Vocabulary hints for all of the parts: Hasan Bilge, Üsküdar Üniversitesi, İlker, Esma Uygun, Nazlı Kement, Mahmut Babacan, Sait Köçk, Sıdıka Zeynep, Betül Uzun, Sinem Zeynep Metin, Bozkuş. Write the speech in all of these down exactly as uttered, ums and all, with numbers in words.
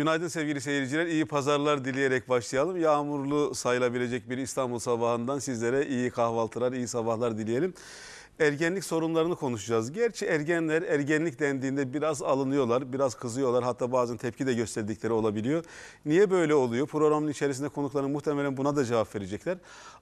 Günaydın sevgili seyirciler. İyi pazarlar dileyerek başlayalım. Yağmurlu sayılabilecek bir İstanbul sabahından sizlere iyi kahvaltılar, iyi sabahlar dileyelim. Ergenlik sorunlarını konuşacağız. Gerçi ergenler ergenlik dendiğinde biraz alınıyorlar, biraz kızıyorlar. Hatta bazen tepki de gösterdikleri olabiliyor. Niye böyle oluyor? Programın içerisinde konukların muhtemelen buna da cevap verecekler.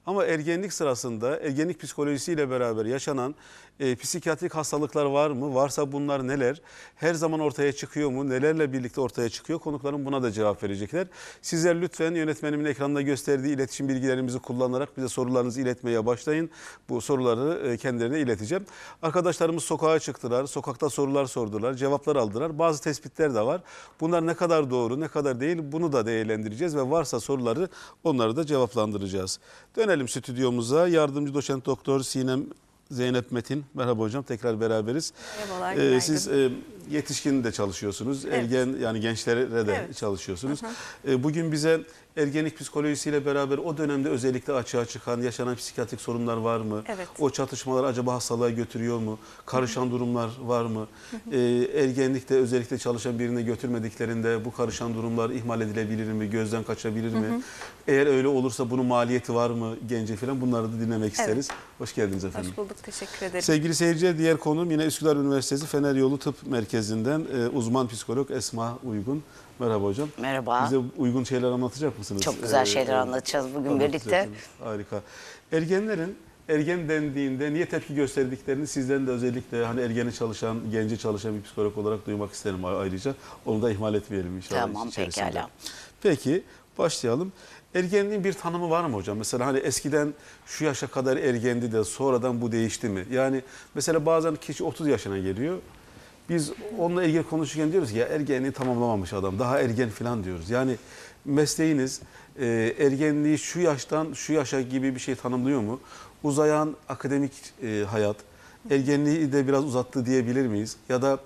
Ama ergenlik sırasında ergenlik psikolojisiyle beraber yaşanan e, psikiyatrik hastalıklar var mı? Varsa bunlar neler? Her zaman ortaya çıkıyor mu? Nelerle birlikte ortaya çıkıyor? Konukların buna da cevap verecekler. Sizler lütfen yönetmenimin ekranda gösterdiği iletişim bilgilerimizi kullanarak bize sorularınızı iletmeye başlayın. Bu soruları kendilerine iletişim ileteceğim. Arkadaşlarımız sokağa çıktılar, sokakta sorular sordular, cevaplar aldılar. Bazı tespitler de var. Bunlar ne kadar doğru, ne kadar değil bunu da değerlendireceğiz ve varsa soruları onları da cevaplandıracağız. Dönelim stüdyomuza. Yardımcı doçent doktor Sinem Zeynep Metin. Merhaba hocam, tekrar beraberiz. Merhabalar, günaydın. Ee, siz e, yetişkin de çalışıyorsunuz, evet. Ergen yani gençlere de evet. çalışıyorsunuz. E, bugün bize ergenlik psikolojisiyle beraber o dönemde özellikle açığa çıkan, yaşanan psikiyatrik sorunlar var mı? Evet. O çatışmalar acaba hastalığa götürüyor mu? Karışan Hı-hı. durumlar var mı? Hı-hı. E, ergenlikte özellikle çalışan birine götürmediklerinde bu karışan durumlar ihmal edilebilir mi? Gözden kaçabilir mi? Hı-hı. Eğer öyle olursa bunun maliyeti var mı gence falan? Bunları da dinlemek isteriz. Evet. Hoş geldiniz efendim. Hoş bulduk. Teşekkür ederim. Sevgili seyirciler, diğer konuğum yine Üsküdar Üniversitesi Fener Yolu Tıp Merkezi'nden e, uzman psikolog Esma Uygun. Merhaba hocam. Merhaba. Bize uygun şeyler anlatacak mısınız? Çok güzel şeyler ee, anlatacağız bugün birlikte. Harika. Ergenlerin ergen dendiğinde niye tepki gösterdiklerini sizden de özellikle hani ergeni çalışan, genci çalışan bir psikolog olarak duymak isterim ayrıca. Onu da ihmal etmeyelim inşallah. Tamam, pekala. Peki, başlayalım. Ergenliğin bir tanımı var mı hocam? Mesela hani eskiden şu yaşa kadar ergendi de sonradan bu değişti mi? Yani mesela bazen kişi otuz yaşına geliyor. Biz onunla ilgili konuşurken diyoruz ki ya ergenliği tamamlamamış adam, daha ergen falan diyoruz. Yani mesleğiniz e, ergenliği şu yaştan şu yaşa gibi bir şey tanımlıyor mu? Uzayan akademik e, hayat ergenliği de biraz uzattı diyebilir miyiz? Ya da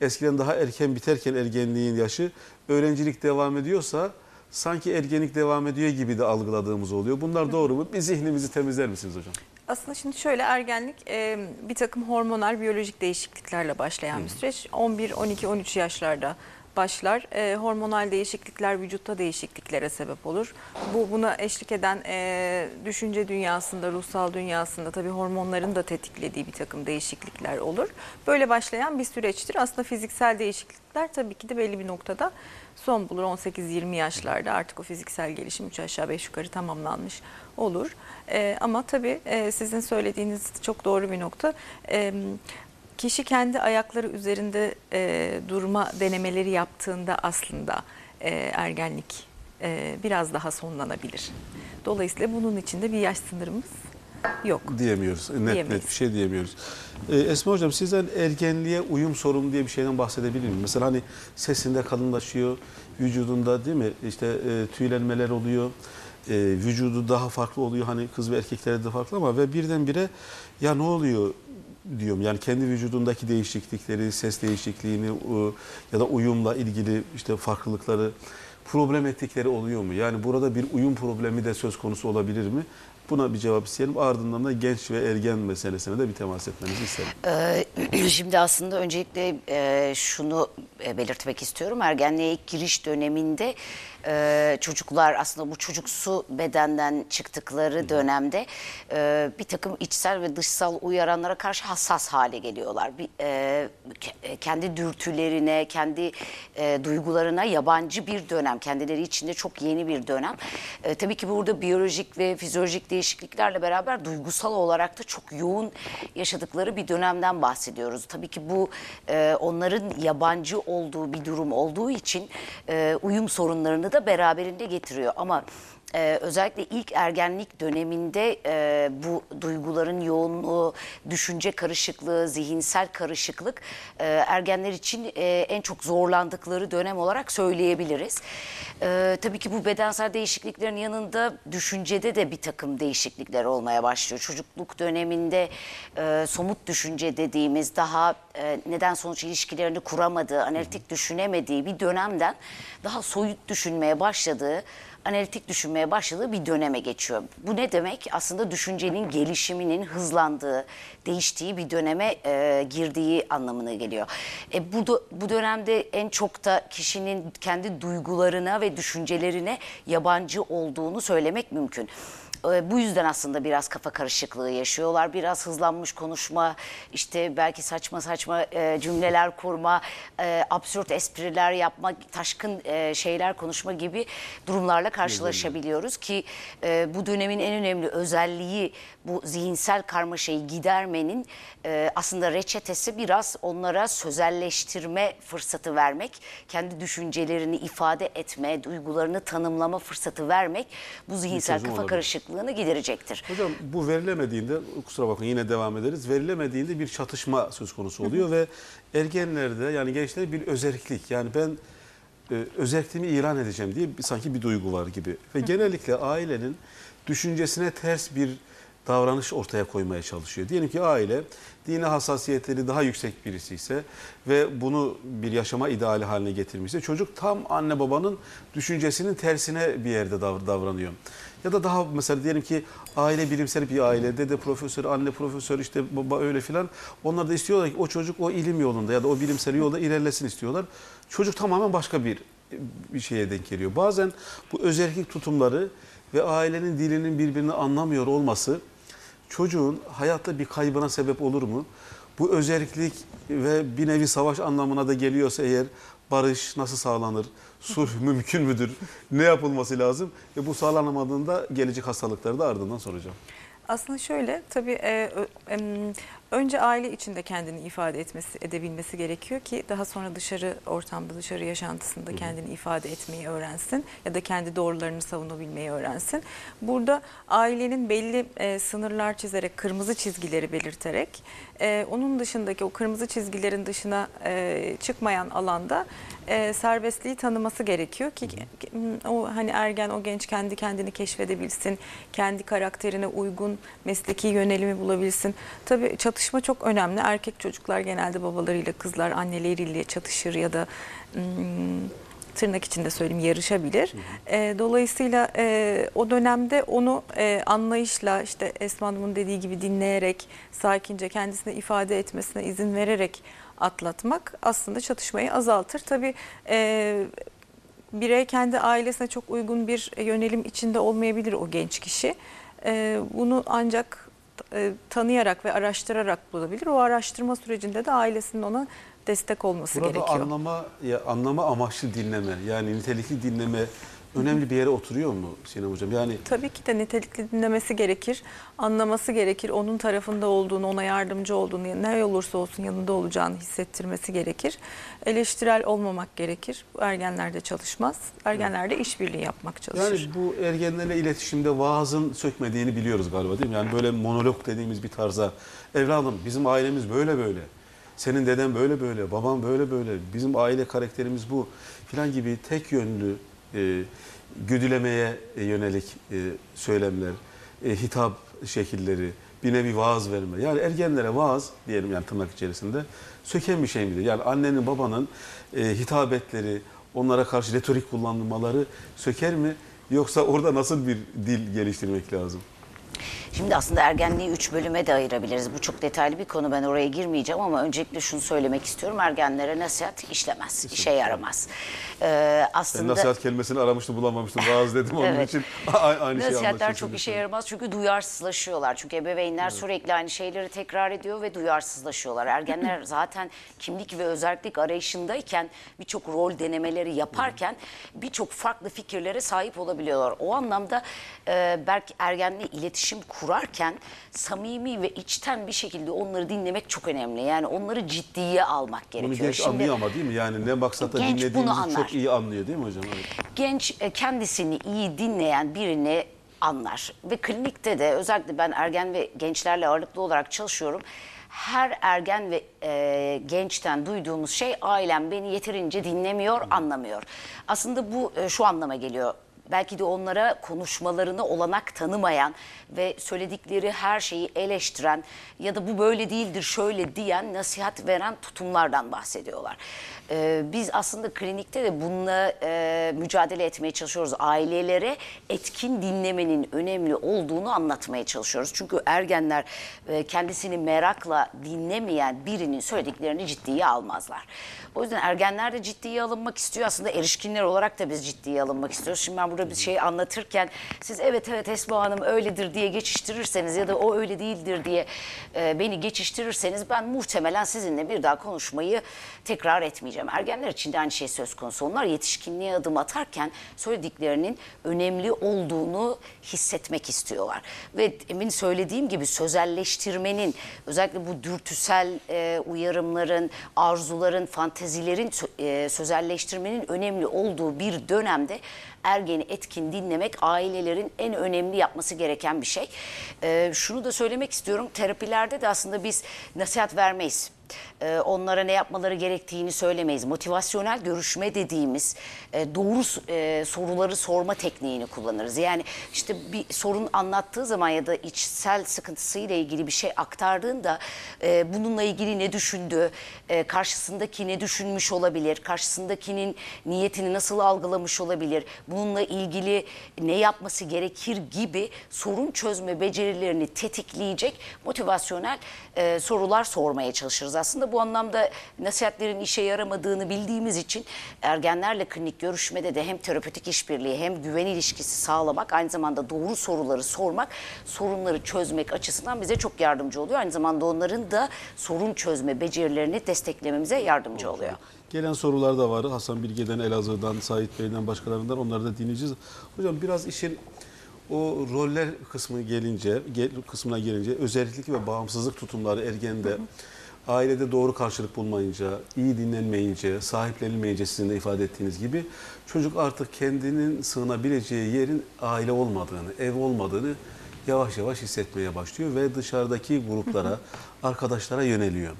eskiden daha erken biterken ergenliğin yaşı öğrencilik devam ediyorsa sanki ergenlik devam ediyor gibi de algıladığımız oluyor. Bunlar doğru mu? Bir zihnimizi temizler misiniz hocam? Aslında şimdi şöyle, ergenlik bir takım hormonal, biyolojik değişikliklerle başlayan bir süreç. on bir, on iki, on üç yaşlarda başlar. Hormonal değişiklikler vücutta değişikliklere sebep olur. Bu buna eşlik eden düşünce dünyasında, ruhsal dünyasında tabii hormonların da tetiklediği bir takım değişiklikler olur. Böyle başlayan bir süreçtir. Aslında fiziksel değişiklikler tabii ki de belli bir noktada son bulur. on sekiz yirmi yaşlarda artık o fiziksel gelişim üç aşağı beş yukarı tamamlanmış olur. Ee, ama tabii e, sizin söylediğiniz çok doğru bir nokta. E, kişi kendi ayakları üzerinde e, durma denemeleri yaptığında aslında e, ergenlik e, biraz daha sonlanabilir. Dolayısıyla bunun içinde bir yaş sınırımız yok. Diyemiyoruz. Net Diyemeyiz. net bir şey diyemiyoruz. Ee, Esma hocam, sizden ergenliğe uyum sorunu diye bir şeyden bahsedebilir miyim? Mesela hani sesinde kalınlaşıyor, vücudunda değil mi? İşte e, tüylenmeler oluyor. E, vücudu daha farklı oluyor, hani kız ve erkeklerde de farklı ama ve birdenbire ya ne oluyor diyorum, yani kendi vücudundaki değişiklikleri, ses değişikliğini e, ya da uyumla ilgili işte farklılıkları, problem ettikleri oluyor mu? Yani burada bir uyum problemi de söz konusu olabilir mi? Buna bir cevap isteyelim. Ardından da genç ve ergen meselesine de bir temas etmenizi isterim. Ee, şimdi aslında öncelikle e, şunu belirtmek istiyorum. Ergenliğe ilk giriş döneminde e, çocuklar aslında bu çocuksu bedenden çıktıkları dönemde e, bir takım içsel ve dışsal uyaranlara karşı hassas hale geliyorlar. Bir, e, kendi dürtülerine, kendi e, duygularına yabancı bir dönem. Kendileri içinde çok yeni bir dönem. E, tabii ki burada biyolojik ve fizyolojik değişikliklerle beraber duygusal olarak da çok yoğun yaşadıkları bir dönemden bahsediyoruz. Tabii ki bu e, onların yabancı olduğu bir durum olduğu için e, uyum sorunlarını da beraberinde getiriyor. Ama Ee, özellikle ilk ergenlik döneminde e, bu duyguların yoğunluğu, düşünce karışıklığı, zihinsel karışıklık e, ergenler için e, en çok zorlandıkları dönem olarak söyleyebiliriz. E, tabii ki bu bedensel değişikliklerin yanında düşüncede de bir takım değişiklikler olmaya başlıyor. Çocukluk döneminde e, somut düşünce dediğimiz daha e, neden sonuç ilişkilerini kuramadığı, analitik düşünemediği bir dönemden daha soyut düşünmeye başladığı, analitik düşünmeye başladığı bir döneme geçiyor. Bu ne demek? Aslında düşüncenin gelişiminin hızlandığı, değiştiği bir döneme e, girdiği anlamına geliyor. E, bu, bu dönemde en çok da kişinin kendi duygularına ve düşüncelerine yabancı olduğunu söylemek mümkün. Bu yüzden aslında biraz kafa karışıklığı yaşıyorlar. Biraz hızlanmış konuşma, işte belki saçma saçma cümleler kurma, absürt espriler yapma, taşkın şeyler konuşma gibi durumlarla karşılaşabiliyoruz ki bu dönemin en önemli özelliği bu zihinsel karmaşayı gidermenin aslında reçetesi biraz onlara sözelleştirme fırsatı vermek, kendi düşüncelerini ifade etme, duygularını tanımlama fırsatı vermek bu zihinsel kafa karışıklığı giderecektir. Hocam bu verilemediğinde, kusura bakın yine devam ederiz, verilemediğinde bir çatışma söz konusu oluyor ve ergenlerde, yani gençlerde bir özerklik, yani ben e, özerkliğimi ilan edeceğim diye bir, sanki bir duygu var gibi ve genellikle ailenin düşüncesine ters bir davranış ortaya koymaya çalışıyor. Diyelim ki aile dine hassasiyetleri daha yüksek birisi ise ve bunu bir yaşama ideali haline getirmişse çocuk tam anne babanın düşüncesinin tersine bir yerde dav davranıyor. Ya da daha mesela diyelim ki aile bilimsel bir aile, dede profesör, anne profesör, işte baba öyle filan. Onlar da istiyorlar ki o çocuk o ilim yolunda ya da o bilimsel yolda ilerlesin istiyorlar. Çocuk tamamen başka bir bir şeye denk geliyor. Bazen bu özerklik tutumları ve ailenin dilinin birbirini anlamıyor olması çocuğun hayatta bir kaybına sebep olur mu? Bu özerklik ve bir nevi savaş anlamına da geliyorsa eğer, barış nasıl sağlanır? Sulh mümkün müdür? Ne yapılması lazım? E bu sağlanamadığında gelecek hastalıkları da ardından soracağım. Aslında şöyle, tabii e, e, önce aile içinde kendini ifade etmesi, edebilmesi gerekiyor ki daha sonra dışarı ortamda, dışarı yaşantısında kendini ifade etmeyi öğrensin ya da kendi doğrularını savunabilmeyi öğrensin. Burada ailenin belli e, sınırlar çizerek, kırmızı çizgileri belirterek, e, onun dışındaki o kırmızı çizgilerin dışına e, çıkmayan alanda e, serbestliği tanıması gerekiyor ki o hani ergen, o genç kendi kendini keşfedebilsin, kendi karakterine uygun mesleki yönelimi bulabilsin. Tabii çatışma çok önemli. Erkek çocuklar genelde babalarıyla, kızlar anneleriyle çatışır ya da ım, tırnak içinde söyleyeyim yarışabilir. E, dolayısıyla e, o dönemde onu e, anlayışla, işte Esma Hanım'ın dediği gibi dinleyerek, sakince kendisine ifade etmesine izin vererek atlatmak aslında çatışmayı azaltır. Tabii e, birey kendi ailesine çok uygun bir yönelim içinde olmayabilir o genç kişi. E, bunu ancak tanıyarak ve araştırarak bulabilir. O araştırma sürecinde de ailesinin ona destek olması burada gerekiyor. Burada anlama, ya anlama amaçlı dinleme, yani nitelikli dinleme önemli bir yere oturuyor mu Sinem Hocam? Yani tabii ki de nitelikli dinlemesi gerekir, anlaması gerekir. Onun tarafında olduğunu, ona yardımcı olduğunu, ne olursa olsun yanında olacağını hissettirmesi gerekir. Eleştirel olmamak gerekir. Ergenlerde çalışmaz. Ergenlerde işbirliği yapmak çalışır. Yani bu ergenlerle iletişimde vaazın sökmediğini biliyoruz galiba, değil mi? Yani böyle monolog dediğimiz bir tarza, evladım bizim ailemiz böyle böyle, senin deden böyle böyle, baban böyle böyle, bizim aile karakterimiz bu filan gibi tek yönlü E, güdülemeye yönelik e, söylemler, e, hitap şekilleri, bir nevi vaaz verme. Yani ergenlere vaaz diyelim, yani tırnak içerisinde söken bir şey midir? Yani annenin babanın e, hitabetleri, onlara karşı retorik kullanmaları söker mi? Yoksa orada nasıl bir dil geliştirmek lazım? Şimdi aslında ergenliği üç bölüme de ayırabiliriz. Bu çok detaylı bir konu, ben oraya girmeyeceğim ama öncelikle şunu söylemek istiyorum. Ergenlere nasihat işlemez, işe yaramaz. Ee, aslında ben nasihat kelimesini aramıştım, bulamamıştım. Bazı dedim onun evet. için aynı şey. Nasihatler çok işe yaramaz çünkü duyarsızlaşıyorlar. Çünkü ebeveynler evet. sürekli aynı şeyleri tekrar ediyor ve duyarsızlaşıyorlar. Ergenler zaten kimlik ve özellik arayışındayken, birçok rol denemeleri yaparken birçok farklı fikirlere sahip olabiliyorlar. O anlamda e, belki ergenliği iletişim kurarken samimi ve içten bir şekilde onları dinlemek çok önemli. Yani onları ciddiye almak gerekiyor. Bunu genç Şimdi, anlıyor ama değil mi? Yani ne maksatla dinlediğimizi çok iyi anlıyor değil mi hocam? Evet. Genç kendisini iyi dinleyen birini anlar. Ve klinikte de özellikle ben ergen ve gençlerle ağırlıklı olarak çalışıyorum. Her ergen ve e, gençten duyduğumuz şey, ailem beni yeterince dinlemiyor, anlamıyor. Aslında bu e, şu anlama geliyor. belki de onlara konuşmalarını olanak tanımayan ve söyledikleri her şeyi eleştiren ya da bu böyle değildir şöyle diyen, nasihat veren tutumlardan bahsediyorlar. Ee, biz aslında klinikte de bununla e, mücadele etmeye çalışıyoruz. Ailelere etkin dinlemenin önemli olduğunu anlatmaya çalışıyoruz. Çünkü ergenler e, kendisini merakla dinlemeyen birinin söylediklerini ciddiye almazlar. O yüzden ergenler de ciddiye alınmak istiyor. Aslında erişkinler olarak da biz ciddiye alınmak istiyoruz. Şimdi ben burada bir şey anlatırken siz evet evet Esma Hanım öyledir diye geçiştirirseniz ya da o öyle değildir diye e, beni geçiştirirseniz ben muhtemelen sizinle bir daha konuşmayı tekrar etmeyeceğim. Ergenler için de aynı şey söz konusu. Onlar yetişkinliğe adım atarken söylediklerinin önemli olduğunu hissetmek istiyorlar. Ve emin söylediğim gibi sözelleştirmenin, özellikle bu dürtüsel e, uyarımların, arzuların, fantezilerin e, sözelleştirmenin önemli olduğu bir dönemde ergeni etkin dinlemek ailelerin en önemli yapması gereken bir şey. E, şunu da söylemek istiyorum. Terapilerde de aslında biz nasihat vermeyiz. Onlara ne yapmaları gerektiğini söylemeyiz. Motivasyonel görüşme dediğimiz doğru soruları sorma tekniğini kullanırız. Yani işte bir sorun anlattığı zaman ya da içsel sıkıntısıyla ilgili bir şey aktardığında bununla ilgili ne düşündü, karşısındaki ne düşünmüş olabilir, karşısındakinin niyetini nasıl algılamış olabilir, bununla ilgili ne yapması gerekir gibi sorun çözme becerilerini tetikleyecek motivasyonel sorular sormaya çalışırız. Aslında bu anlamda nasihatlerin işe yaramadığını bildiğimiz için ergenlerle klinik görüşmede de hem terapötik işbirliği hem güven ilişkisi sağlamak, aynı zamanda doğru soruları sormak sorunları çözmek açısından bize çok yardımcı oluyor. Aynı zamanda onların da sorun çözme becerilerini desteklememize yardımcı oluyor. Gelen sorular da var. Hasan Bilge'den, Elazığ'dan, Sait Bey'den, başkalarından, onları da dinleyeceğiz. Hocam biraz işin o roller kısmı gelince, kısmına gelince özellik ve bağımsızlık tutumları ergende, hı hı, ailede doğru karşılık bulmayınca, iyi dinlenmeyince, sahiplenilmeyince sizin de ifade ettiğiniz gibi çocuk artık kendinin sığınabileceği yerin aile olmadığını, ev olmadığını yavaş yavaş hissetmeye başlıyor ve dışarıdaki gruplara, arkadaşlara yöneliyor.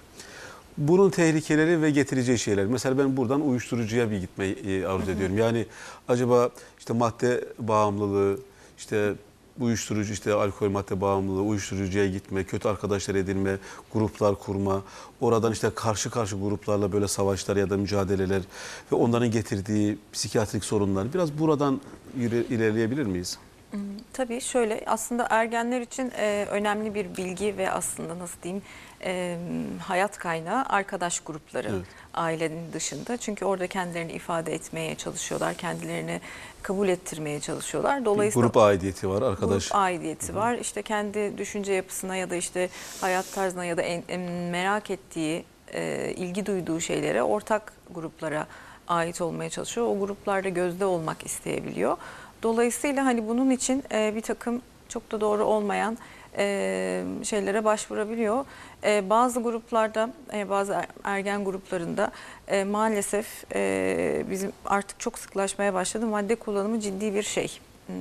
Bunun tehlikeleri ve getireceği şeyler. Mesela ben buradan uyuşturucuya bir gitmeyi arzu ediyorum. Yani acaba işte madde bağımlılığı, işte uyuşturucu, işte alkol, madde bağımlılığı, uyuşturucuya gitme, kötü arkadaşlar edinme, gruplar kurma, oradan işte karşı karşı gruplarla böyle savaşlar ya da mücadeleler ve onların getirdiği psikiyatrik sorunlar. Biraz buradan ilerleyebilir miyiz? Tabii şöyle, aslında ergenler için önemli bir bilgi ve aslında nasıl diyeyim, E, hayat kaynağı arkadaş grupları, evet, ailenin dışında. Çünkü orada kendilerini ifade etmeye çalışıyorlar. Kendilerini kabul ettirmeye çalışıyorlar. Dolayısıyla grup aidiyeti var, arkadaş. Grup aidiyeti, hı-hı, var. İşte kendi düşünce yapısına ya da işte hayat tarzına ya da en, en merak ettiği, e, ilgi duyduğu şeylere, ortak gruplara ait olmaya çalışıyor. O gruplarda gözde olmak isteyebiliyor. Dolayısıyla hani bunun için e, bir takım çok da doğru olmayan Ee, şeylere başvurabiliyor. Ee, bazı gruplarda, e, bazı ergen gruplarında e, maalesef e, bizim artık çok sıklaşmaya başladı. Madde kullanımı ciddi bir şey. Hmm,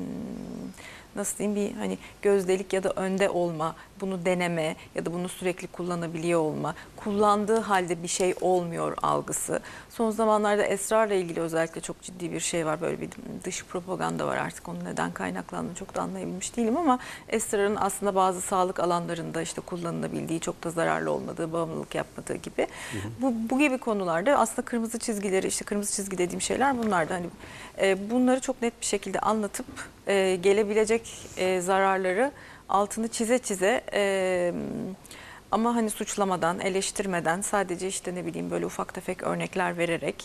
nasıl diyeyim, bir hani gözdelik ya da önde olma, bunu deneme ya da bunu sürekli kullanabiliyor olma, kullandığı halde bir şey olmuyor algısı. Son zamanlarda esrarla ilgili özellikle çok ciddi bir şey var. Böyle bir dış propaganda var artık. Onun neden kaynaklandığını çok da anlayabilmiş değilim ama esrarın aslında bazı sağlık alanlarında işte kullanılabildiği, çok da zararlı olmadığı, bağımlılık yapmadığı gibi. Hı hı. Bu, bu gibi konularda aslında kırmızı çizgileri, işte kırmızı çizgi dediğim şeyler bunlardı. Hani, e, bunları çok net bir şekilde anlatıp e, gelebilecek e, zararları altını çize çize e, ama hani suçlamadan, eleştirmeden, sadece işte ne bileyim böyle ufak tefek örnekler vererek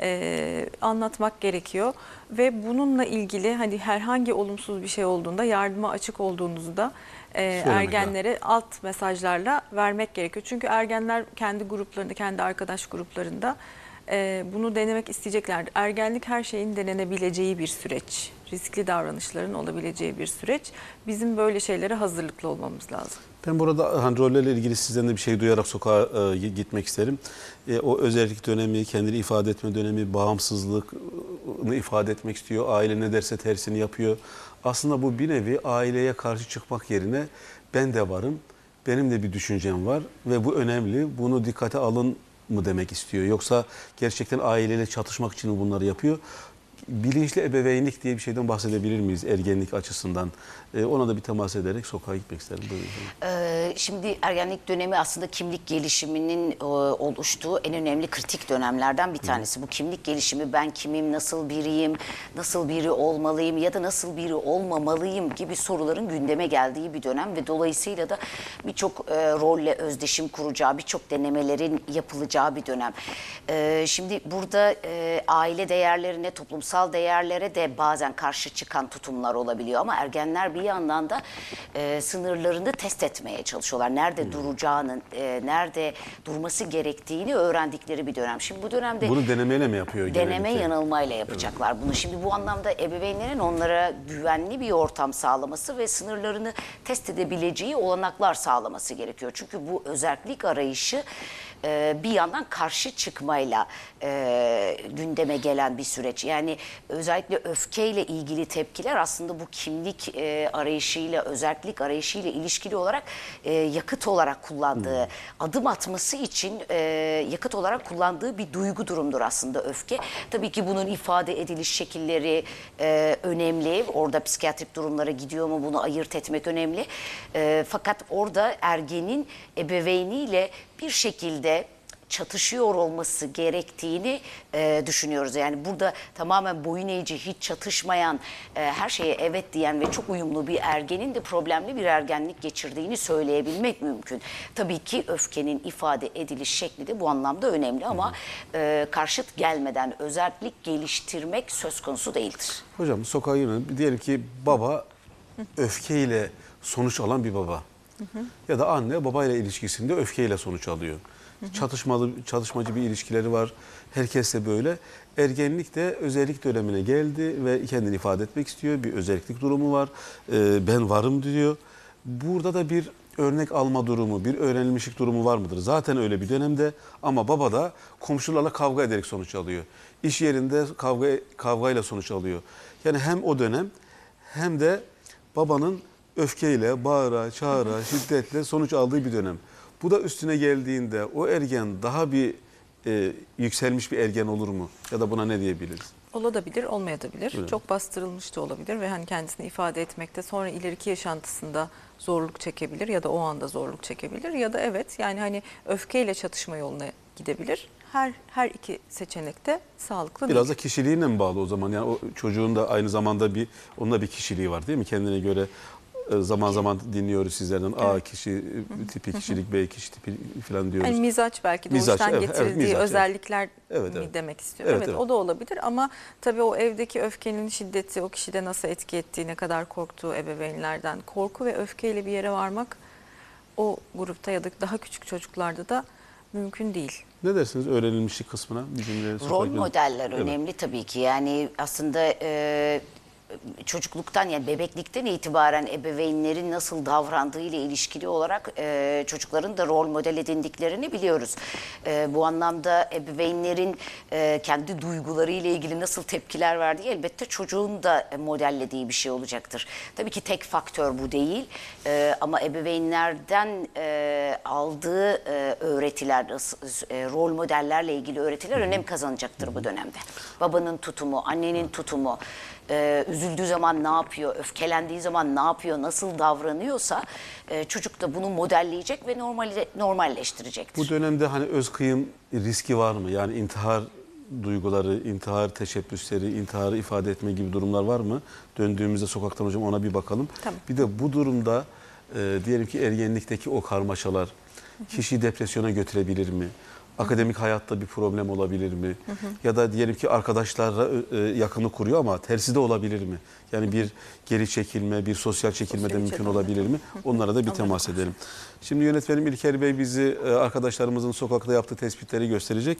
e, anlatmak gerekiyor. Ve bununla ilgili hani herhangi olumsuz bir şey olduğunda, yardıma açık olduğunuzu da e, ergenlere alt mesajlarla vermek gerekiyor. Çünkü ergenler kendi gruplarında, kendi arkadaş gruplarında e, bunu denemek isteyeceklerdir. Ergenlik her şeyin denenebileceği bir süreç. Riskli davranışların olabileceği bir süreç. Bizim böyle şeylere hazırlıklı olmamız lazım. Ben burada hani rollerle ilgili sizden de bir şey duyarak sokağa e, gitmek isterim. E, o özellik dönemi, kendini ifade etme dönemi, bağımsızlığını ifade etmek istiyor. Aile ne derse tersini yapıyor. Aslında bu bir nevi aileye karşı çıkmak yerine ben de varım, benim de bir düşüncem var ve bu önemli, bunu dikkate alın mı demek istiyor. Yoksa gerçekten aileyle çatışmak için mi bunları yapıyor? bilinçli ebeveynlik diye bir şeyden bahsedebilir miyiz ergenlik açısından? Ee, ona da bir temas ederek sokağa gitmek isterim. Ee, şimdi ergenlik dönemi aslında kimlik gelişiminin e, oluştuğu en önemli kritik dönemlerden bir tanesi. Hı. Bu kimlik gelişimi, ben kimim, nasıl biriyim, nasıl biri olmalıyım ya da nasıl biri olmamalıyım gibi soruların gündeme geldiği bir dönem ve dolayısıyla da birçok e, rolle özdeşim kuracağı, birçok denemelerin yapılacağı bir dönem. E, şimdi burada e, aile değerlerine, toplumsal değerlere de bazen karşı çıkan tutumlar olabiliyor ama ergenler bir yandan da e, sınırlarını test etmeye çalışıyorlar. Nerede hmm. duracağını, e, nerede durması gerektiğini öğrendikleri bir dönem. Şimdi bu dönemde bunu denemeyle mi yapıyor? Deneme genellikle? Yanılmayla yapacaklar. Evet. Bunu şimdi bu anlamda ebeveynlerin onlara güvenli bir ortam sağlaması ve sınırlarını test edebileceği olanaklar sağlaması gerekiyor. Çünkü bu özellik arayışı e, bir yandan karşı çıkmayla e, gündeme gelen bir süreç. Yani özellikle öfkeyle ilgili tepkiler aslında bu kimlik e, arayışıyla, özellik arayışıyla ilişkili olarak e, yakıt olarak kullandığı, hmm. adım atması için e, yakıt olarak kullandığı bir duygu durumdur aslında öfke. Tabii ki bunun ifade ediliş şekilleri e, önemli. Orada psikiyatrik durumlara gidiyor mu, bunu ayırt etmek önemli. E, fakat orada ergenin ebeveyniyle bir şekilde çatışıyor olması gerektiğini e, düşünüyoruz. Yani burada tamamen boyun eğici, hiç çatışmayan, e, her şeye evet diyen ve çok uyumlu bir ergenin de problemli bir ergenlik geçirdiğini söyleyebilmek mümkün. Tabii ki öfkenin ifade ediliş şekli de bu anlamda önemli ama e, karşıt gelmeden özellik geliştirmek söz konusu değildir. Hocam sokağa girmeyelim. Diyelim ki baba öfkeyle sonuç alan bir baba ya da anne babayla ilişkisinde öfkeyle sonuç alıyor. Çatışmalı, çatışmacı bir ilişkileri var. Herkesle böyle. Ergenlik de özellik dönemine geldi ve kendini ifade etmek istiyor. Bir özellik durumu var. Ee, ben varım diyor. Burada da bir örnek alma durumu, bir öğrenilmişlik durumu var mıdır? Zaten öyle bir dönemde ama baba da komşularla kavga ederek sonuç alıyor. İş yerinde kavga kavgayla sonuç alıyor. Yani hem o dönem hem de babanın öfkeyle, bağıra, çağıra, şiddetle sonuç aldığı bir dönem. Bu da üstüne geldiğinde o ergen daha bir e, yükselmiş bir ergen olur mu? Ya da buna ne diyebiliriz? Olabilir, olmayabilir. Evet. Çok bastırılmış da olabilir ve hani kendisini ifade etmekte sonra ileriki yaşantısında zorluk çekebilir ya da o anda zorluk çekebilir ya da evet yani hani öfkeyle çatışma yoluna gidebilir. Her her iki seçenek de sağlıklı. Biraz da kişiliğine mi bağlı o zaman? Yani o çocuğun da aynı zamanda bir onunla bir kişiliği var değil mi? Kendine göre zaman zaman dinliyoruz sizlerden evet. A kişi tipi kişilik, B kişi tipi falan diyoruz. Yani mizaç belki doğuştan mizaç, getirdiği evet, mizaç, özellikler evet. mi evet. demek istiyorum. Evet, evet, evet o da olabilir ama tabii o evdeki öfkenin şiddeti, o kişide nasıl etki ettiği, ne kadar korktuğu ebeveynlerden. Korku ve öfkeyle bir yere varmak o grupta ya da daha küçük çocuklarda da mümkün değil. Ne dersiniz öğrenilmişlik kısmına? Rol modeller evet. önemli tabii ki. Yani aslında E çocukluktan yani bebeklikten itibaren ebeveynlerin nasıl davrandığı ile ilişkili olarak e, çocukların da rol model edindiklerini biliyoruz. E, bu anlamda ebeveynlerin e, kendi duyguları ile ilgili nasıl tepkiler verdiği elbette çocuğun da modellediği bir şey olacaktır. Tabii ki tek faktör bu değil e, ama ebeveynlerden e, aldığı e, öğretiler, e, rol modellerle ilgili öğretiler önem kazanacaktır bu dönemde. Babanın tutumu, annenin tutumu, Ee, üzüldüğü zaman ne yapıyor, öfkelendiği zaman ne yapıyor, nasıl davranıyorsa e, çocuk da bunu modelleyecek ve normal, normalleştirecektir. Bu dönemde hani öz kıyım riski var mı? Yani intihar duyguları, intihar teşebbüsleri, intiharı ifade etme gibi durumlar var mı? Döndüğümüzde sokaktan hocam ona bir bakalım. Tamam. Bir de bu durumda e, diyelim ki ergenlikteki o karmaşalar kişiyi depresyona götürebilir mi? Akademik hayatta bir problem olabilir mi? Hı hı. Ya da diyelim ki arkadaşlarla yakını kuruyor ama tersi de olabilir mi? Yani bir geri çekilme, bir sosyal çekilme sosyal de mümkün çekilme. Olabilir mi? Onlara da bir temas edelim. Şimdi yönetmenim İlker Bey bizi arkadaşlarımızın sokakta yaptığı tespitleri gösterecek.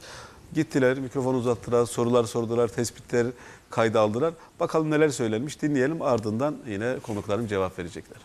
Gittiler, mikrofonu uzattılar, sorular sordular, tespitler kayda aldılar. Bakalım neler söylenmiş dinleyelim ardından yine konuklarım cevap verecekler.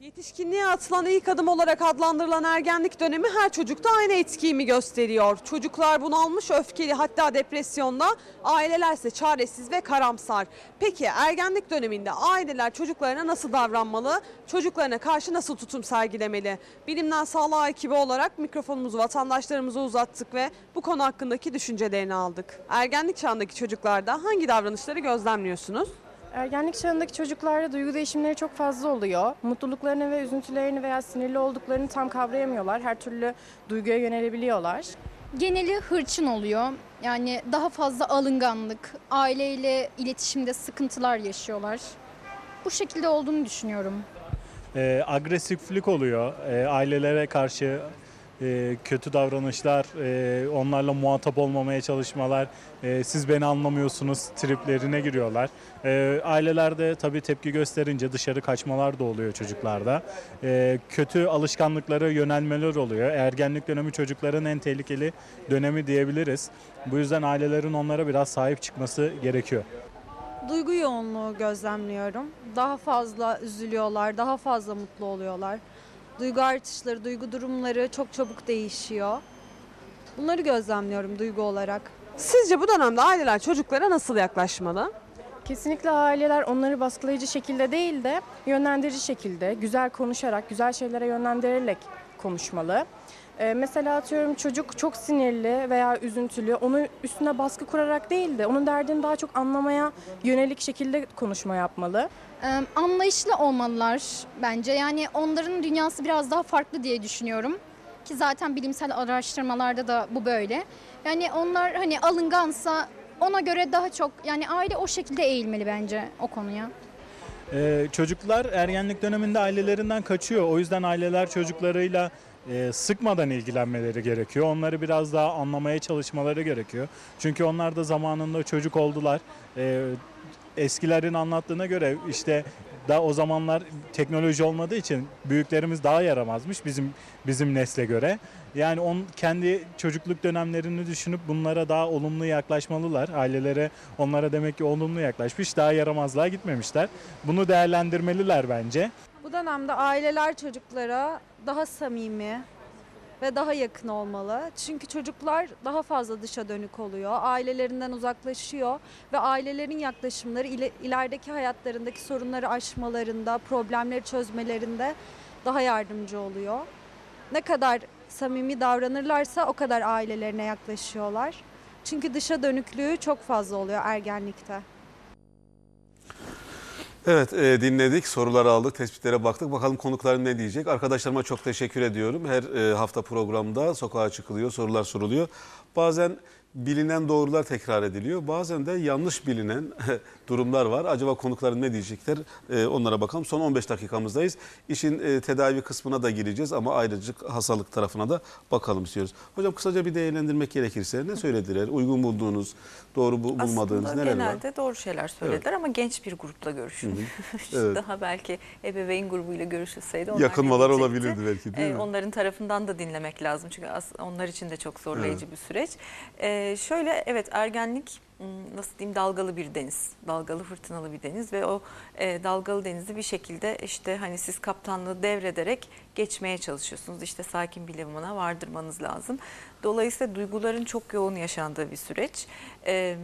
Yetişkinliğe atılan ilk adım olarak adlandırılan ergenlik dönemi her çocukta aynı etkiyi mi gösteriyor? Çocuklar bunalmış, öfkeli, hatta depresyonda, ailelerse çaresiz ve karamsar. Peki ergenlik döneminde aileler çocuklarına nasıl davranmalı? Çocuklarına karşı nasıl tutum sergilemeli? Bilimden Sağlığa ekibi olarak mikrofonumuzu vatandaşlarımıza uzattık ve bu konu hakkındaki düşüncelerini aldık. Ergenlik çağındaki çocuklarda hangi davranışları gözlemliyorsunuz? Ergenlik çağındaki çocuklarda duygu değişimleri çok fazla oluyor. Mutluluklarını ve üzüntülerini veya sinirli olduklarını tam kavrayamıyorlar. Her türlü duyguya yönelebiliyorlar. Geneli hırçın oluyor. Yani daha fazla alınganlık, aileyle iletişimde sıkıntılar yaşıyorlar. Bu şekilde olduğunu düşünüyorum. E, agresiflik oluyor. E, ailelere karşı e, kötü davranışlar, e, onlarla muhatap olmamaya çalışmalar, e, siz beni anlamıyorsunuz triplerine giriyorlar. E, ailelerde tabii tepki gösterince dışarı kaçmalar da oluyor çocuklarda. E, kötü alışkanlıklara yönelmeler oluyor. Ergenlik dönemi çocukların en tehlikeli dönemi diyebiliriz. Bu yüzden ailelerin onlara biraz sahip çıkması gerekiyor. Duygu yoğunluğu gözlemliyorum. Daha fazla üzülüyorlar, daha fazla mutlu oluyorlar. Duygu artışları, duygu durumları çok çabuk değişiyor. Bunları gözlemliyorum duygu olarak. Sizce bu dönemde aileler çocuklara nasıl yaklaşmalı? Kesinlikle aileler onları baskılayıcı şekilde değil de yönlendirici şekilde, güzel konuşarak, güzel şeylere yönlendirerek konuşmalı. Mesela atıyorum çocuk çok sinirli veya üzüntülü, onun üstüne baskı kurarak değil de onun derdini daha çok anlamaya yönelik şekilde konuşma yapmalı. Anlayışlı olmalılar bence. Yani onların dünyası biraz daha farklı diye düşünüyorum. Ki zaten bilimsel araştırmalarda da bu böyle. Yani onlar hani alıngansa ona göre daha çok, yani aile o şekilde eğilmeli bence o konuya. Ee, çocuklar ergenlik döneminde ailelerinden kaçıyor. O yüzden aileler çocuklarıyla E, sıkmadan ilgilenmeleri gerekiyor. Onları biraz daha anlamaya çalışmaları gerekiyor. Çünkü onlar da zamanında çocuk oldular. E, eskilerin anlattığına göre işte daha o zamanlar teknoloji olmadığı için büyüklerimiz daha yaramazmış bizim bizim nesle göre. Yani on kendi çocukluk dönemlerini düşünüp bunlara daha olumlu yaklaşmalılar. Ailelere onlara demek ki olumlu yaklaşmış, daha yaramazlığa gitmemişler. Bunu değerlendirmeliler bence. Bu dönemde aileler çocuklara daha samimi ve daha yakın olmalı. Çünkü çocuklar daha fazla dışa dönük oluyor. Ailelerinden uzaklaşıyor ve ailelerin yaklaşımları ilerideki hayatlarındaki sorunları aşmalarında, problemleri çözmelerinde daha yardımcı oluyor. Ne kadar samimi davranırlarsa o kadar ailelerine yaklaşıyorlar. Çünkü dışa dönüklüğü çok fazla oluyor ergenlikte. Evet, e, dinledik, soruları aldık, tespitlere baktık. Bakalım konuklarım ne diyecek? Arkadaşlarıma çok teşekkür ediyorum. Her e, hafta programda sokağa çıkılıyor, sorular soruluyor. Bazen bilinen doğrular tekrar ediliyor. Bazen de yanlış bilinen durumlar var. Acaba konuklarım ne diyecekler? E, onlara bakalım. Son on beş dakikamızdayız. İşin e, tedavi kısmına da gireceğiz ama ayrıca hastalık tarafına da bakalım istiyoruz. Hocam kısaca bir değerlendirmek gerekirse ne söylediler? Uygun bulduğunuz, doğru bu, bulmadığınız aslında neler var? Aslında genelde doğru şeyler söylediler, evet. Ama genç bir grupla görüşün. Hı hı. Evet. Daha belki ebeveyn grubuyla görüşülseydi onlar yakınmalar olabilirdi belki, değil e, mi? Onların tarafından da dinlemek lazım. Çünkü onlar için de çok zorlayıcı, evet, bir süreç. E, şöyle evet, ergenlik nasıl diyeyim, dalgalı bir deniz. Dalgalı, fırtınalı bir deniz ve o e, dalgalı denizi bir şekilde işte hani siz kaptanlığı devrederek geçmeye çalışıyorsunuz. İşte sakin bir limana vardırmanız lazım. Dolayısıyla duyguların çok yoğun yaşandığı bir süreç. E,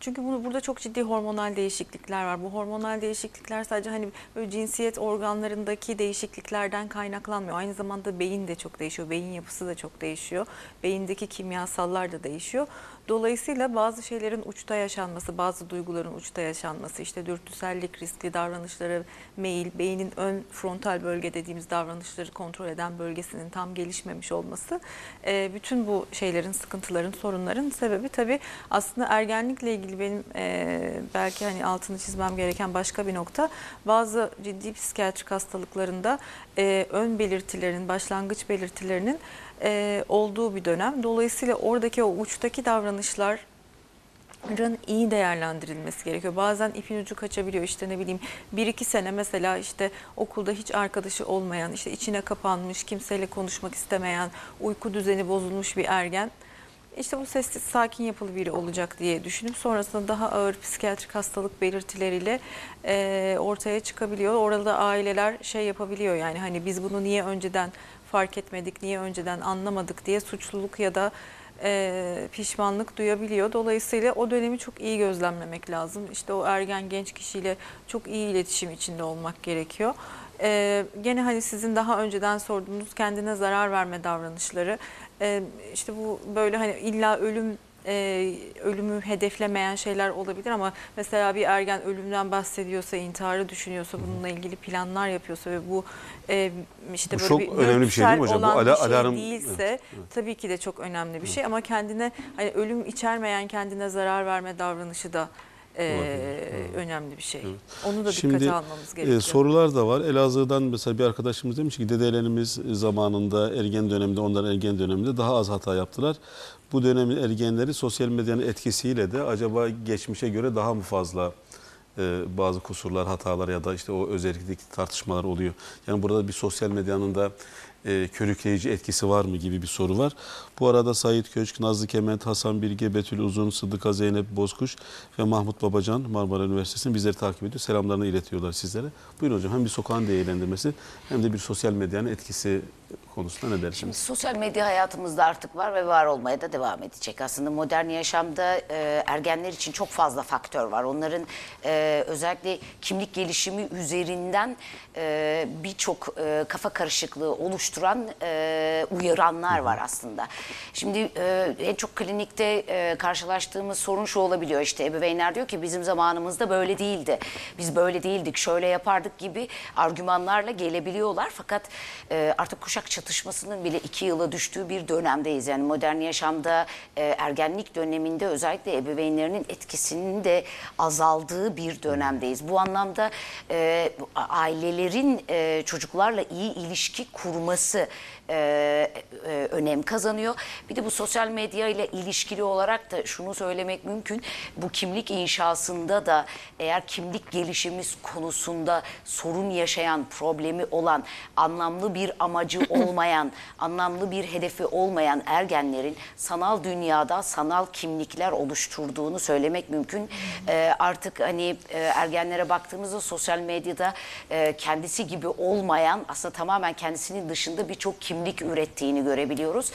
çünkü bunu, burada çok ciddi hormonal değişiklikler var. Bu hormonal değişiklikler sadece hani böyle cinsiyet organlarındaki değişikliklerden kaynaklanmıyor. Aynı zamanda beyin de çok değişiyor. Beyin yapısı da çok değişiyor. Beyindeki kimyasallar da değişiyor. Dolayısıyla bazı şeylerin uçta yaşanması, bazı duyguların uçta yaşanması, işte dürtüsellik, riskli davranışlara meyil, beynin ön frontal bölge dediğimiz davranışları kontrol eden bölgesinin tam gelişmemiş olması, bütün bu şeylerin, sıkıntıların, sorunların sebebi tabii aslında ergenlikle ilgili benim belki hani altını çizmem gereken başka bir nokta, bazı ciddi psikiyatrik hastalıklarında ön belirtilerin, başlangıç belirtilerinin olduğu bir dönem. Dolayısıyla oradaki o uçtaki davranışlar iyi değerlendirilmesi gerekiyor. Bazen ipin ucu kaçabiliyor. İşte ne bileyim bir iki sene mesela işte okulda hiç arkadaşı olmayan, işte içine kapanmış, kimseyle konuşmak istemeyen, uyku düzeni bozulmuş bir ergen İşte bu sessiz sakin yapılı biri olacak diye düşünüp sonrasında daha ağır psikiyatrik hastalık belirtileriyle e, ortaya çıkabiliyor. Orada aileler şey yapabiliyor, yani hani biz bunu niye önceden fark etmedik, niye önceden anlamadık diye suçluluk ya da e, pişmanlık duyabiliyor. Dolayısıyla o dönemi çok iyi gözlemlemek lazım. İşte o ergen genç kişiyle çok iyi iletişim içinde olmak gerekiyor. Ee, gene hani sizin daha önceden sorduğunuz kendine zarar verme davranışları, ee, işte bu böyle hani illa ölüm e, ölümü hedeflemeyen şeyler olabilir ama mesela bir ergen ölümden bahsediyorsa, intiharı düşünüyorsa, bununla ilgili planlar yapıyorsa ve bu e, işte bu böyle çok bir önemli bir şey değil mi hocam? Bu ala, şey alarm değilse evet, evet. Tabii ki de çok önemli bir evet. şey ama kendine hani ölüm içermeyen kendine zarar verme davranışı da Ee, önemli bir şey. Evet. Onu da dikkate Şimdi, almamız gerekiyor. E, sorular da var. Elazığ'dan mesela bir arkadaşımız demiş ki dedelerimiz zamanında ergen döneminde, onların ergen döneminde daha az hata yaptılar. Bu dönemin ergenleri sosyal medyanın etkisiyle de acaba geçmişe göre daha mı fazla e, bazı kusurlar, hatalar ya da işte o özellikteki tartışmalar oluyor. Yani burada bir sosyal medyanın da E, körükleyici etkisi var mı gibi bir soru var. Bu arada Sait Köçk, Nazlı Kement, Hasan Bilge, Betül Uzun, Sıdıka Zeynep, Bozkuş ve Mahmut Babacan Marmara Üniversitesi'nin bizleri takip ediyor. Selamlarını iletiyorlar sizlere. Buyurun hocam, hem bir sokağın değerlendirmesi hem de bir sosyal medyanın etkisi konusunda ne dersiniz? Şimdi sosyal medya hayatımızda artık var ve var olmaya da devam edecek. Aslında modern yaşamda e, ergenler için çok fazla faktör var. Onların e, özellikle kimlik gelişimi üzerinden e, birçok e, kafa karışıklığı oluşturan e, uyaranlar var aslında. Şimdi e, en çok klinikte e, karşılaştığımız sorun şu olabiliyor. İşte ebeveynler diyor ki bizim zamanımızda böyle değildi. Biz böyle değildik, şöyle yapardık gibi argümanlarla gelebiliyorlar. Fakat e, artık kuşak çatı Çatışmasının bile iki yıla düştüğü bir dönemdeyiz. Yani modern yaşamda e, ergenlik döneminde özellikle ebeveynlerinin etkisinin de azaldığı bir dönemdeyiz. Bu anlamda e, ailelerin e, çocuklarla iyi ilişki kurması e, e, önem kazanıyor. Bir de bu sosyal medya ile ilişkili olarak da şunu söylemek mümkün. Bu kimlik inşasında da eğer kimlik gelişimiz konusunda sorun yaşayan, problemi olan, anlamlı bir amacı olmayan olmayan, anlamlı bir hedefi olmayan ergenlerin sanal dünyada sanal kimlikler oluşturduğunu söylemek mümkün. Ee, artık hani e, ergenlere baktığımızda sosyal medyada e, kendisi gibi olmayan, aslında tamamen kendisinin dışında birçok kimlik ürettiğini görebiliyoruz.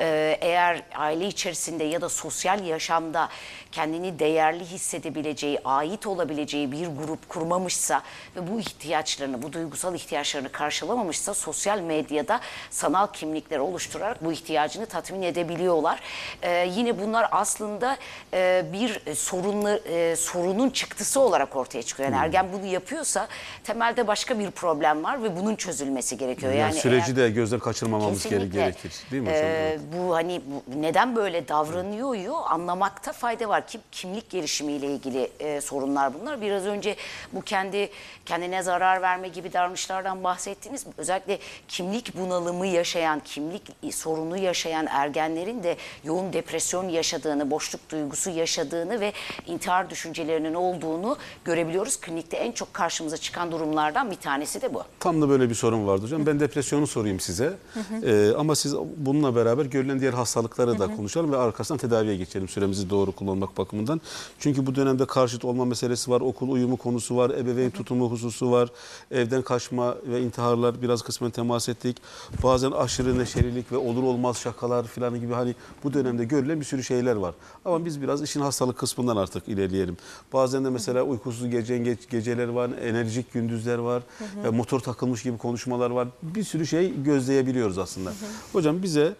Ee, eğer aile içerisinde ya da sosyal yaşamda kendini değerli hissedebileceği, ait olabileceği bir grup kurmamışsa ve bu ihtiyaçlarını, bu duygusal ihtiyaçlarını karşılamamışsa sosyal medyada sanal kimlikleri oluşturarak bu ihtiyacını tatmin edebiliyorlar. Ee, yine bunlar aslında e, bir sorunlu, e, sorunun çıktısı olarak ortaya çıkıyor. Yani ergen bunu yapıyorsa temelde başka bir problem var ve bunun çözülmesi gerekiyor. Yani, yani süreci eğer, de gözden kaçırmamamız gerekir. Değil mi hocam? E, bu hani bu, neden böyle davranıyor yu, anlamakta fayda var. Kim, kimlik gelişimiyle ilgili e, sorunlar bunlar. Biraz önce bu kendi kendine zarar verme gibi davranışlardan bahsettiğiniz, özellikle kimlik bunu bunalımı yaşayan, kimlik sorunu yaşayan ergenlerin de yoğun depresyon yaşadığını, boşluk duygusu yaşadığını ve intihar düşüncelerinin olduğunu görebiliyoruz. Klinikte en çok karşımıza çıkan durumlardan bir tanesi de bu. Tam da böyle bir sorun vardı hocam. Hı. Ben depresyonu sorayım size. Hı hı. Ee, ama siz bununla beraber görülen diğer hastalıkları da hı hı. konuşalım ve arkasından tedaviye geçelim süremizi doğru kullanmak bakımından. Çünkü bu dönemde karşıt olma meselesi var, okul uyumu konusu var, ebeveyn hı hı. tutumu hususu var, evden kaçma ve intiharlar biraz kısmen temas ettik. Bazen aşırı neşelilik ve olur olmaz şakalar falan gibi hani bu dönemde görülen bir sürü şeyler var. Ama biz biraz işin hastalık kısmından artık ilerleyelim. Bazen de mesela uykusuz gece, geceler var, enerjik gündüzler var, hı hı. motor takılmış gibi konuşmalar var. Bir sürü şey gözleyebiliyoruz aslında. Hı hı. Hocam bize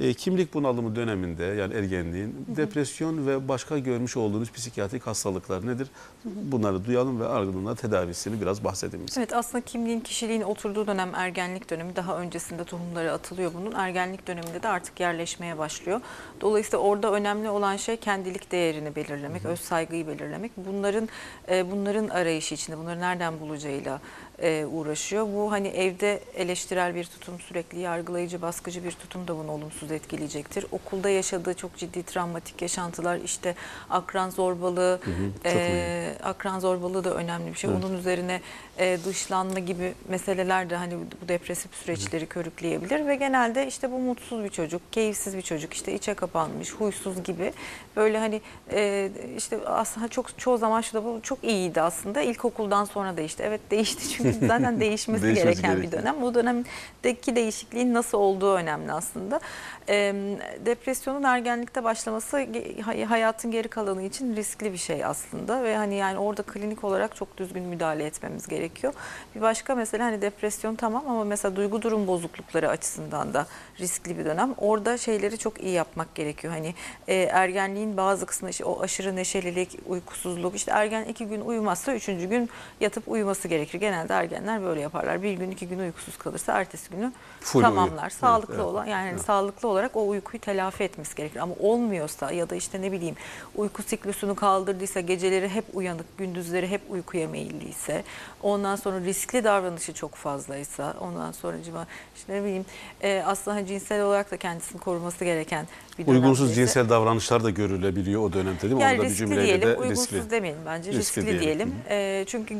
e, kimlik bunalımı döneminde yani ergenliğin hı hı. depresyon ve başka görmüş olduğunuz psikiyatrik hastalıklar nedir? Hı hı. Bunları duyalım ve ardından tedavisini biraz bahsedelim. Evet, aslında kimliğin, kişiliğin oturduğu dönem ergenlik dönemi. Daha öncesinde tohumları atılıyor bunun. Ergenlik döneminde de artık yerleşmeye başlıyor. Dolayısıyla orada önemli olan şey kendilik değerini belirlemek, hı hı. öz saygıyı belirlemek. Bunların e, bunların arayışı içinde, bunları nereden bulacağıyla e, uğraşıyor. Bu hani evde eleştirel bir tutum, sürekli yargılayıcı, baskıcı bir tutum da bunu olumsuz etkileyecektir. Okulda yaşadığı çok ciddi travmatik yaşantılar, işte akran zorbalığı, hı hı, e, akran zorbalığı da önemli bir şey. Evet. Onun üzerine e, dışlanma gibi meseleler de hani bu depresif süreçleri hı. körükleyebilir ve genelde işte bu mutsuz bir çocuk, keyifsiz bir çocuk, işte içe kapanmış, huysuz gibi böyle hani e, işte aslında çok çoğu zaman şu da bu çok iyiydi aslında. İlkokuldan sonra değişti. Evet değişti çünkü zaten değişmesi gereken gerekti. Bir dönem. Bu dönemdeki değişikliğin nasıl olduğu önemli aslında. E, depresyonun ergenlikte başlaması hayatın geri kalanı için riskli bir şey aslında ve hani yani orada klinik olarak çok düzgün müdahale etmemiz gerekiyor. Bir başka mesele hani depresyon tamam ama mesela duygu durum bozuklukları açısından da riskli bir dönem. Orada şeyleri çok iyi yapmak gerekiyor. Hani e, ergenliğin bazı kısmı işte o aşırı neşelilik, uykusuzluk, işte ergen iki gün uyumazsa üçüncü gün yatıp uyuması gerekir. Genelde ergenler böyle yaparlar. Bir gün iki gün uykusuz kalırsa ertesi günü full tamamlar. Uyu. Sağlıklı evet, evet. olan yani evet. sağlıklı olarak o uykuyu telafi etmesi gerekir. Ama olmuyorsa ya da işte ne bileyim uyku siklusunu kaldırdıysa, geceleri hep uyanık, gündüzleri hep uykuya meyilliyse, ondan sonra riskli davranışı çok fazlaysa, ondan sonra işte ne bileyim e, aslında cinsel olarak da kendisini koruması gereken bir dönem. Uygunsuz değilse, cinsel davranışlar da görülebiliyor o dönemde değil mi? Yani orada riskli bir diyelim, de uygunsuz riskli. demeyelim bence riskli, riskli diyelim. E, çünkü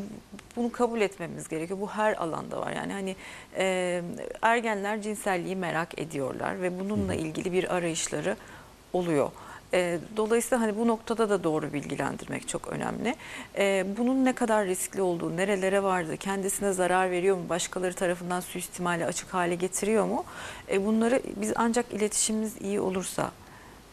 bunu kabul etmemiz gerekiyor. Bu her alanda var. Yani hani e, ergenler cinselliği merak ediyorlar ve bununla Hı. ilgili bir arayışları oluyor. E, dolayısıyla hani bu noktada da doğru bilgilendirmek çok önemli. E, bunun ne kadar riskli olduğu, nerelere vardı, kendisine zarar veriyor mu, başkaları tarafından suistimale açık hale getiriyor mu? E, bunları biz ancak iletişimimiz iyi olursa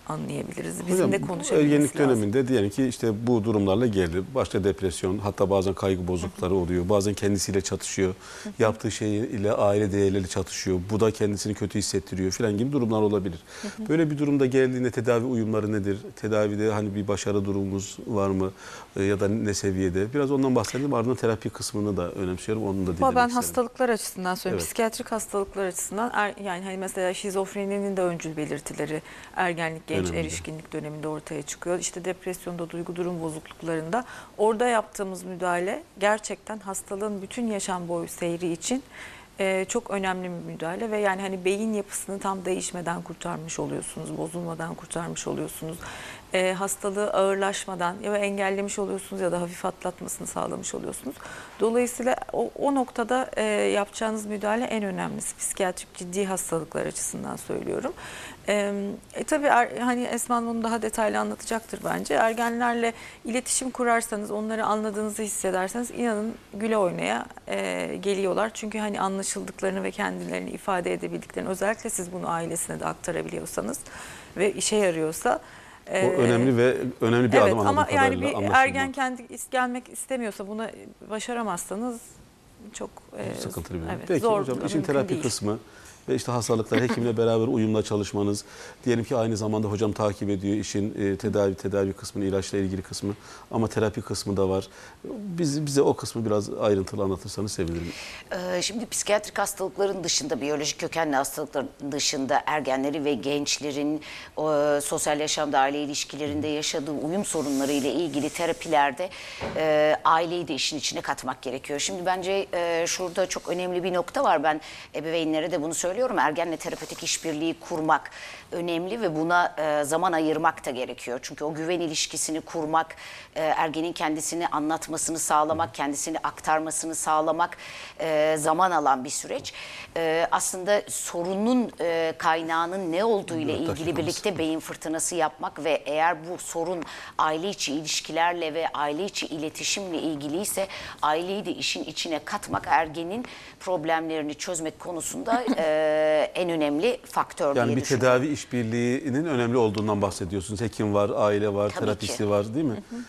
anlayabiliriz. Bizim Hocam, de konuşabiliriz. Ergenlik döneminde diyelim ki işte bu durumlarla geldi. Başta depresyon, hatta bazen kaygı bozuklukları oluyor. Bazen kendisiyle çatışıyor. Yaptığı şeyle aile değerleri çatışıyor. Bu da kendisini kötü hissettiriyor falan gibi durumlar olabilir. Böyle bir durumda geldiğinde tedavi uyumları nedir? Tedavide hani bir başarı durumumuz var mı? Ya da ne seviyede? Biraz ondan bahsedelim. Ardından terapi kısmını da önemsiyorum. Onu da dinlemek isterim. Ben hastalıklar açısından söylüyorum. Evet. Psikiyatrik hastalıklar açısından yani hani mesela şizofreninin de öncül belirtileri ergenlik genç önemli. erişkinlik döneminde ortaya çıkıyor. İşte depresyonda, duygu durum bozukluklarında orada yaptığımız müdahale gerçekten hastalığın bütün yaşam boyu seyri için e, çok önemli bir müdahale ve yani hani beyin yapısını tam değişmeden kurtarmış oluyorsunuz, bozulmadan kurtarmış oluyorsunuz. E, hastalığı ağırlaşmadan ya engellemiş oluyorsunuz ya da hafif atlatmasını sağlamış oluyorsunuz. Dolayısıyla o, o noktada e, yapacağınız müdahale en önemlisi. Psikiyatrik ciddi hastalıklar açısından söylüyorum. E, e, tabii er, hani Esma Hanım bunu daha detaylı anlatacaktır bence. Ergenlerle iletişim kurarsanız, onları anladığınızı hissederseniz inanın güle oynaya e, geliyorlar. Çünkü hani anlaşıldıklarını ve kendilerini ifade edebildiklerini, özellikle siz bunu ailesine de aktarabiliyorsanız ve işe yarıyorsa, O önemli ve önemli bir evet, adım anladığım kadarıyla. Evet ama yani bir ergen kendi gelmek istemiyorsa, buna başaramazsanız çok sıkıntılı bir durum. Evet, peki hocam işin terapi değil. kısmı ve işte hastalıklar hekimle beraber uyumla çalışmanız. Diyelim ki aynı zamanda hocam takip ediyor işin tedavi tedavi kısmını, ilaçla ilgili kısmı ama terapi kısmı da var. Biz, bize o kısmı biraz ayrıntılı anlatırsanız sevinirim. Şimdi psikiyatrik hastalıkların dışında, biyolojik kökenli hastalıkların dışında ergenleri ve gençlerin sosyal yaşamda, aile ilişkilerinde yaşadığı uyum sorunları ile ilgili terapilerde aileyi de işin içine katmak gerekiyor. Şimdi bence şurada çok önemli bir nokta var. Ben ebeveynlere de bunu söylüyorum. Söylüyorum, ergenle terapötik işbirliği kurmak önemli ve buna e, zaman ayırmak da gerekiyor. Çünkü o güven ilişkisini kurmak, e, ergenin kendisini anlatmasını sağlamak, kendisini aktarmasını sağlamak e, zaman alan bir süreç. E, aslında sorunun e, kaynağının ne olduğu ile ilgili birlikte beyin fırtınası yapmak ve eğer bu sorun aile içi ilişkilerle ve aile içi iletişimle ilgiliyse aileyi de işin içine katmak ergenin problemlerini çözmek konusunda e, en önemli faktör yani diye düşünüyorum. Yani bir tedavi işbirliğinin önemli olduğundan bahsediyorsunuz. Hekim var, aile var, Tabii terapisti ki. var değil mi? Hı hı.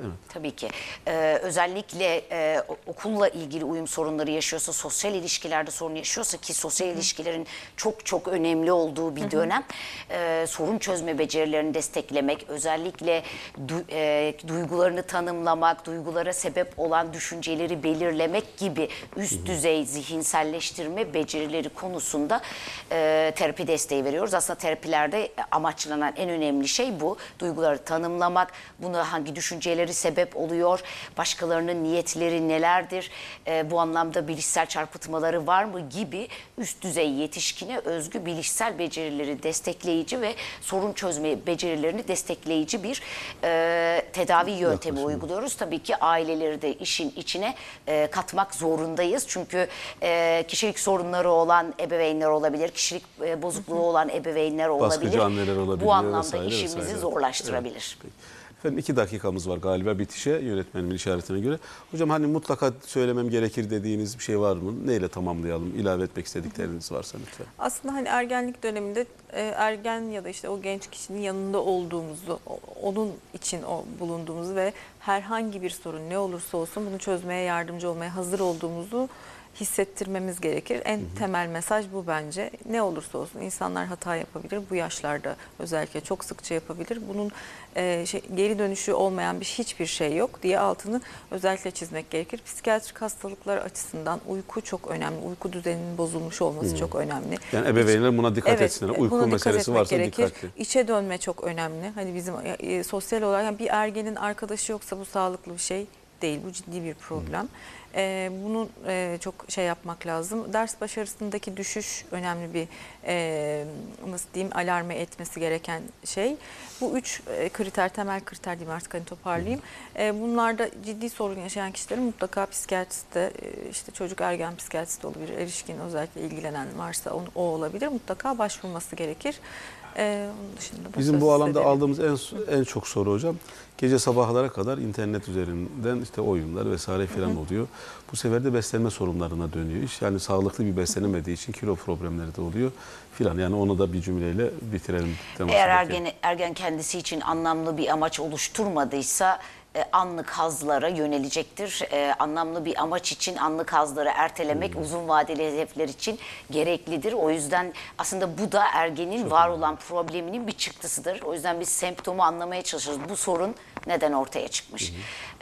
Evet. Tabii ki. Ee, özellikle e, okulla ilgili uyum sorunları yaşıyorsa, sosyal ilişkilerde sorun yaşıyorsa ki sosyal Hı -hı. ilişkilerin çok çok önemli olduğu bir Hı -hı. dönem. E, sorun çözme becerilerini desteklemek, özellikle du e, duygularını tanımlamak, duygulara sebep olan düşünceleri belirlemek gibi üst Hı -hı. düzey zihinselleştirme becerileri konusunda e, terapi desteği veriyoruz. Aslında terapilerde amaçlanan en önemli şey bu. Duyguları tanımlamak, bunu hangi düşünceleri düşünceleri sebep oluyor? Başkalarının niyetleri nelerdir? E, bu anlamda bilişsel çarpıtmaları var mı gibi üst düzey yetişkine özgü bilişsel becerileri destekleyici ve sorun çözme becerilerini destekleyici bir e, tedavi yöntemi Yok, uyguluyoruz. Tabii ki aileleri de işin içine e, katmak zorundayız. Çünkü e, kişilik sorunları olan ebeveynler olabilir, kişilik e, bozukluğu olan ebeveynler olabilir. olabilir. Bu anlamda vesaire, işimizi vesaire. zorlaştırabilir. Evet. Efendim iki dakikamız var galiba bitişe, yönetmenimin işaretine göre. Hocam hani mutlaka söylemem gerekir dediğiniz bir şey var mı? Neyle tamamlayalım? İlave etmek istedikleriniz varsa lütfen. Aslında hani ergenlik döneminde ergen ya da işte o genç kişinin yanında olduğumuzu, onun için bulunduğumuzu ve herhangi bir sorun ne olursa olsun bunu çözmeye yardımcı olmaya hazır olduğumuzu hissettirmemiz gerekir. En hı hı. temel mesaj bu bence. Ne olursa olsun insanlar hata yapabilir. Bu yaşlarda özellikle çok sıkça yapabilir. Bunun e, şey, geri dönüşü olmayan bir hiçbir şey yok diye altını özellikle çizmek gerekir. Psikiyatrik hastalıklar açısından uyku çok önemli. Uyku düzeninin bozulmuş olması hı. çok önemli. Yani ebeveynler buna dikkat evet, etsinler. Uyku dikkat meselesi varsa gerekir. dikkatli. İçe dönme çok önemli. Hani bizim e, sosyal olarak yani bir ergenin arkadaşı yoksa bu sağlıklı bir şey değil. Bu ciddi bir problem. Hı. Ee, bunu e, çok şey yapmak lazım. Ders başarısındaki düşüş önemli bir e, nasıl diyeyim alarme etmesi gereken şey. Bu üç e, kriter, temel kriter diyeyim artık hani toparlayayım. E, bunlarda ciddi sorun yaşayan kişilerin mutlaka psikiyatriste, e, işte çocuk ergen psikiyatriste olabilir, erişkin özellikle ilgilenen varsa on, o olabilir. Mutlaka başvurması gerekir. Ee, Bizim bu alanda edelim. aldığımız en, en çok soru hocam, gece sabahlara kadar internet üzerinden işte oyunlar vesaire filan hı hı. oluyor. Bu sefer de beslenme sorunlarına dönüyor iş. Yani sağlıklı bir beslenemediği için kilo problemleri de oluyor filan. Yani onu da bir cümleyle bitirelim. Eğer ergen, ergen kendisi için anlamlı bir amaç oluşturmadıysa anlık hazlara yönelecektir. Ee, anlamlı bir amaç için anlık hazları ertelemek hmm. uzun vadeli hedefler için gereklidir. O yüzden aslında bu da ergenin Çok var önemli. olan probleminin bir çıktısıdır. O yüzden biz semptomu anlamaya çalışırız. Bu sorun neden ortaya çıkmış? Hmm.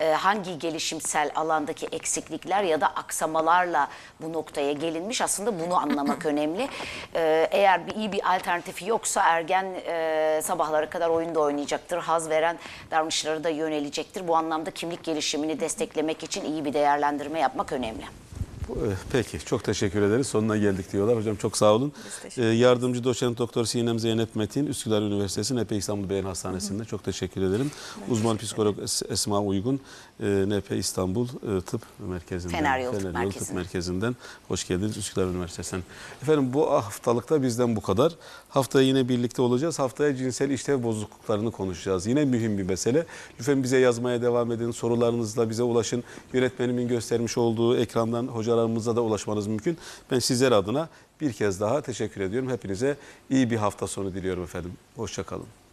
Ee, hangi gelişimsel alandaki eksiklikler ya da aksamalarla bu noktaya gelinmiş? Aslında bunu anlamak önemli. Ee, eğer bir, iyi bir alternatifi yoksa ergen e, sabahlara kadar oyunda oynayacaktır. Haz veren davranışlara da yönelecektir. Bu anlamda kimlik gelişimini desteklemek için iyi bir değerlendirme yapmak önemli. Peki, çok teşekkür ederiz. Sonuna geldik diyorlar. Hocam çok sağ olun. Ee, yardımcı doçent doktor Sinem Zeynep Metin, Üsküdar Üniversitesi'nin N P İstanbul Beyin Hastanesi'nde. Hı hı. Çok teşekkür ederim. Ben Uzman teşekkür psikolog ederim. Esma Uygun, e, N P İstanbul e, Tıp Merkezi'nden. Fener Yolu Tıp Merkezi'nden. Merkezi'nden. Hoş geldiniz Üsküdar Üniversitesi'nden. Efendim bu haftalıkta bizden bu kadar. Haftaya yine birlikte olacağız. Haftaya cinsel işlev bozukluklarını konuşacağız. Yine mühim bir mesele. Lütfen bize yazmaya devam edin. Sorularınızla bize ulaşın. Yönetmenimin göstermiş olduğu ekrandan hocalar da ulaşmanız mümkün. Ben sizler adına bir kez daha teşekkür ediyorum. Hepinize iyi bir hafta sonu diliyorum efendim. Hoşça kalın.